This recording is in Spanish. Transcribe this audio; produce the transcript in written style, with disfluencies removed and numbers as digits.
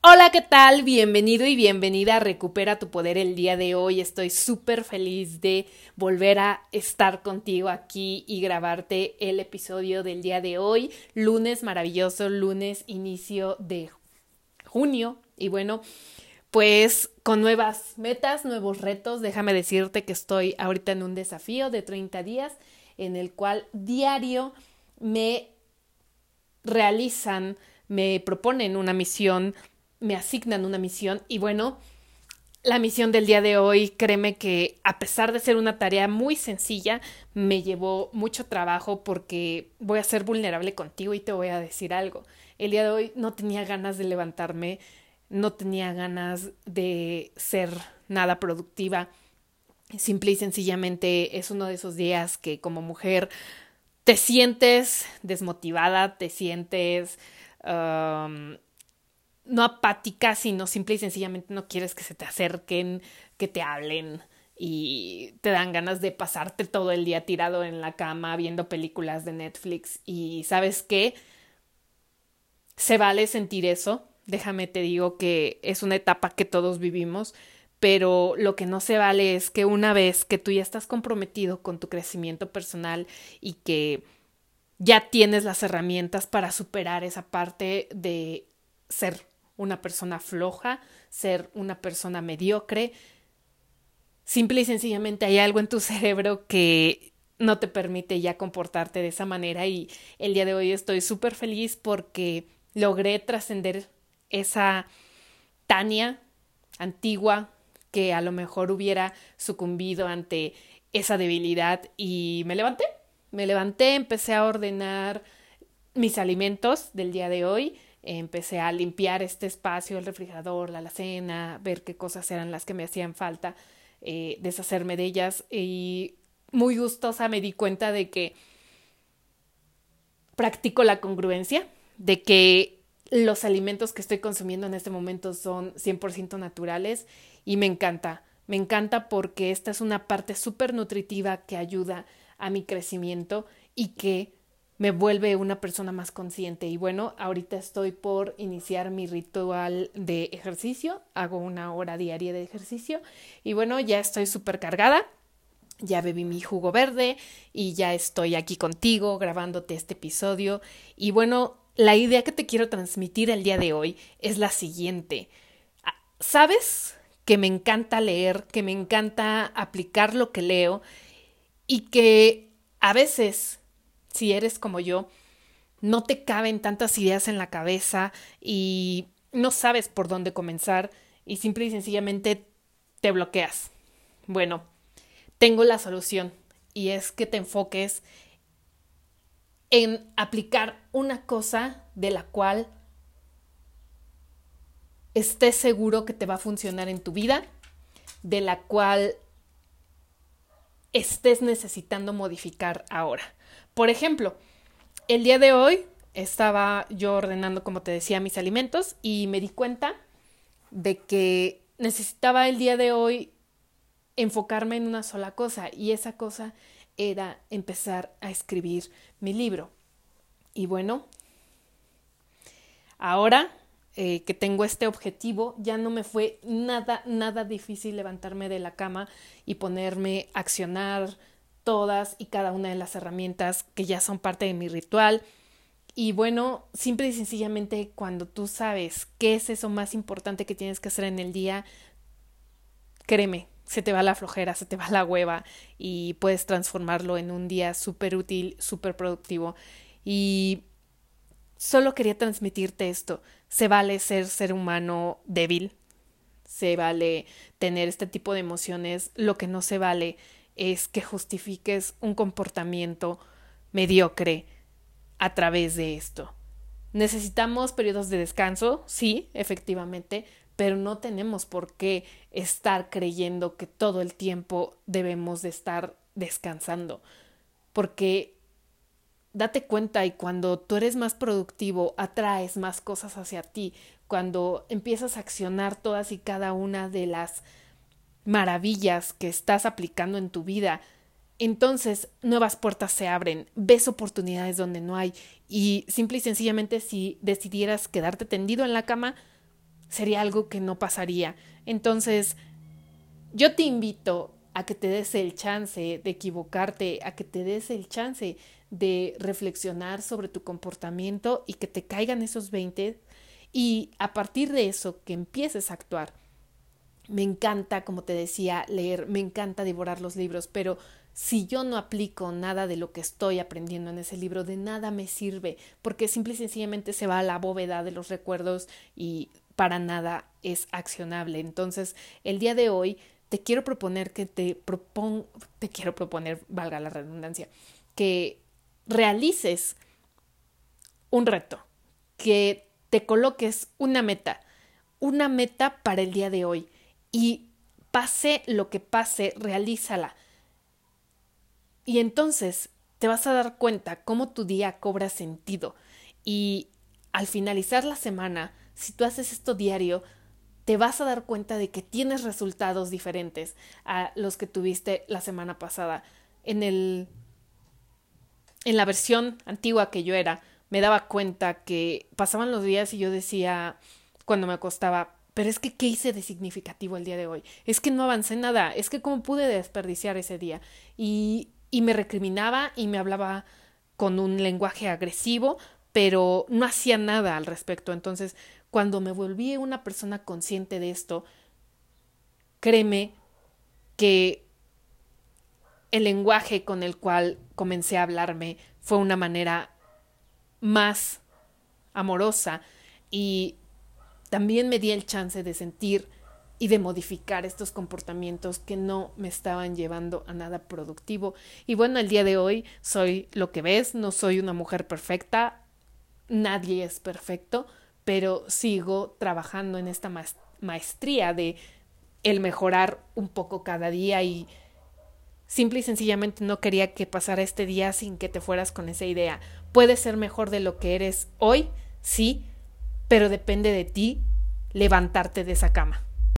Hola, ¿qué tal? Bienvenido y bienvenida a Recupera tu Poder el día de hoy. Estoy súper feliz de volver a estar contigo aquí y grabarte el episodio del día de hoy. Lunes maravilloso, lunes inicio de junio. Y bueno, pues con nuevas metas, nuevos retos. Déjame decirte que estoy ahorita en un desafío de 30 días en el cual diario me proponen una misión, me asignan una misión y bueno, la misión del día de hoy, créeme que a pesar de ser una tarea muy sencilla, me llevó mucho trabajo porque voy a ser vulnerable contigo y te voy a decir algo. El día de hoy no tenía ganas de levantarme, no tenía ganas de ser nada productiva. Simple y sencillamente es uno de esos días que como mujer te sientes desmotivada, te sientes no apática, sino simple y sencillamente no quieres que se te acerquen, que te hablen y te dan ganas de pasarte todo el día tirado en la cama viendo películas de Netflix. Y ¿sabes qué? Se vale sentir eso. Déjame te digo que es una etapa que todos vivimos, pero lo que no se vale es que una vez que tú ya estás comprometido con tu crecimiento personal y que ya tienes las herramientas para superar esa parte de ser una persona floja, ser una persona mediocre. Simple y sencillamente hay algo en tu cerebro que no te permite ya comportarte de esa manera y el día de hoy estoy súper feliz porque logré trascender esa Tania antigua que a lo mejor hubiera sucumbido ante esa debilidad y me levanté, empecé a ordenar mis alimentos del día de hoy. Empecé a limpiar este espacio, el refrigerador, la alacena, ver qué cosas eran las que me hacían falta, deshacerme de ellas. Y muy gustosa me di cuenta de que practico la congruencia, de que los alimentos que estoy consumiendo en este momento son 100% naturales y me encanta porque esta es una parte súper nutritiva que ayuda a mi crecimiento y que me vuelve una persona más consciente. Y bueno, ahorita estoy por iniciar mi ritual de ejercicio. Hago 1 hora diaria de ejercicio. Y bueno, ya estoy súper cargada. Ya bebí mi jugo verde y ya estoy aquí contigo grabándote este episodio. Y bueno, la idea que te quiero transmitir el día de hoy es la siguiente. ¿Sabes que me encanta leer, que me encanta aplicar lo que leo y que a veces, si eres como yo, no te caben tantas ideas en la cabeza y no sabes por dónde comenzar y simple y sencillamente te bloqueas? Bueno, tengo la solución y es que te enfoques en aplicar una cosa de la cual estés seguro que te va a funcionar en tu vida, de la cual estés necesitando modificar ahora. Por ejemplo, el día de hoy estaba yo ordenando, como te decía, mis alimentos y me di cuenta de que necesitaba el día de hoy enfocarme en una sola cosa y esa cosa era empezar a escribir mi libro. Y bueno, ahora que tengo este objetivo, ya no me fue nada difícil levantarme de la cama y ponerme a accionar todas y cada una de las herramientas que ya son parte de mi ritual. Y bueno, simple y sencillamente cuando tú sabes qué es eso más importante que tienes que hacer en el día, créeme, se te va la flojera, se te va la hueva y puedes transformarlo en un día súper útil, súper productivo. Y solo quería transmitirte esto. Se vale ser humano débil. Se vale tener este tipo de emociones. Lo que no se vale es que justifiques un comportamiento mediocre a través de esto. Necesitamos periodos de descanso, sí, efectivamente, pero no tenemos por qué estar creyendo que todo el tiempo debemos de estar descansando. Porque date cuenta y cuando tú eres más productivo, atraes más cosas hacia ti. Cuando empiezas a accionar todas y cada una de las maravillas que estás aplicando en tu vida, entonces nuevas puertas se abren, ves oportunidades donde no hay. Y simple y sencillamente si decidieras quedarte tendido en la cama, sería algo que no pasaría. Entonces, yo te invito a que te des el chance de equivocarte, a que te des el chance de reflexionar sobre tu comportamiento y que te caigan esos 20 y a partir de eso que empieces a actuar. Me encanta, como te decía, leer, me encanta devorar los libros, pero si yo no aplico nada de lo que estoy aprendiendo en ese libro, de nada me sirve, porque simple y sencillamente se va a la bóveda de los recuerdos y para nada es accionable. Entonces, el día de hoy te quiero proponer que te quiero proponer, valga la redundancia, que realices un reto, que te coloques una meta para el día de hoy y pase lo que pase, realízala. Y entonces te vas a dar cuenta cómo tu día cobra sentido y al finalizar la semana, si tú haces esto diario, te vas a dar cuenta de que tienes resultados diferentes a los que tuviste la semana pasada. En la versión antigua que yo era, me daba cuenta que pasaban los días y yo decía cuando me acostaba, pero es que ¿qué hice de significativo el día de hoy? Es que no avancé nada, es que ¿cómo pude desperdiciar ese día? Y me recriminaba y me hablaba con un lenguaje agresivo, pero no hacía nada al respecto. Entonces, cuando me volví una persona consciente de esto, créeme que el lenguaje con el cual comencé a hablarme fue una manera más amorosa y también me di el chance de sentir y de modificar estos comportamientos que no me estaban llevando a nada productivo. Y bueno, el día de hoy soy lo que ves, no soy una mujer perfecta, nadie es perfecto, pero sigo trabajando en esta maestría de el mejorar un poco cada día y simple y sencillamente no quería que pasara este día sin que te fueras con esa idea. Puedes ser mejor de lo que eres hoy, sí, pero depende de ti levantarte de esa cama.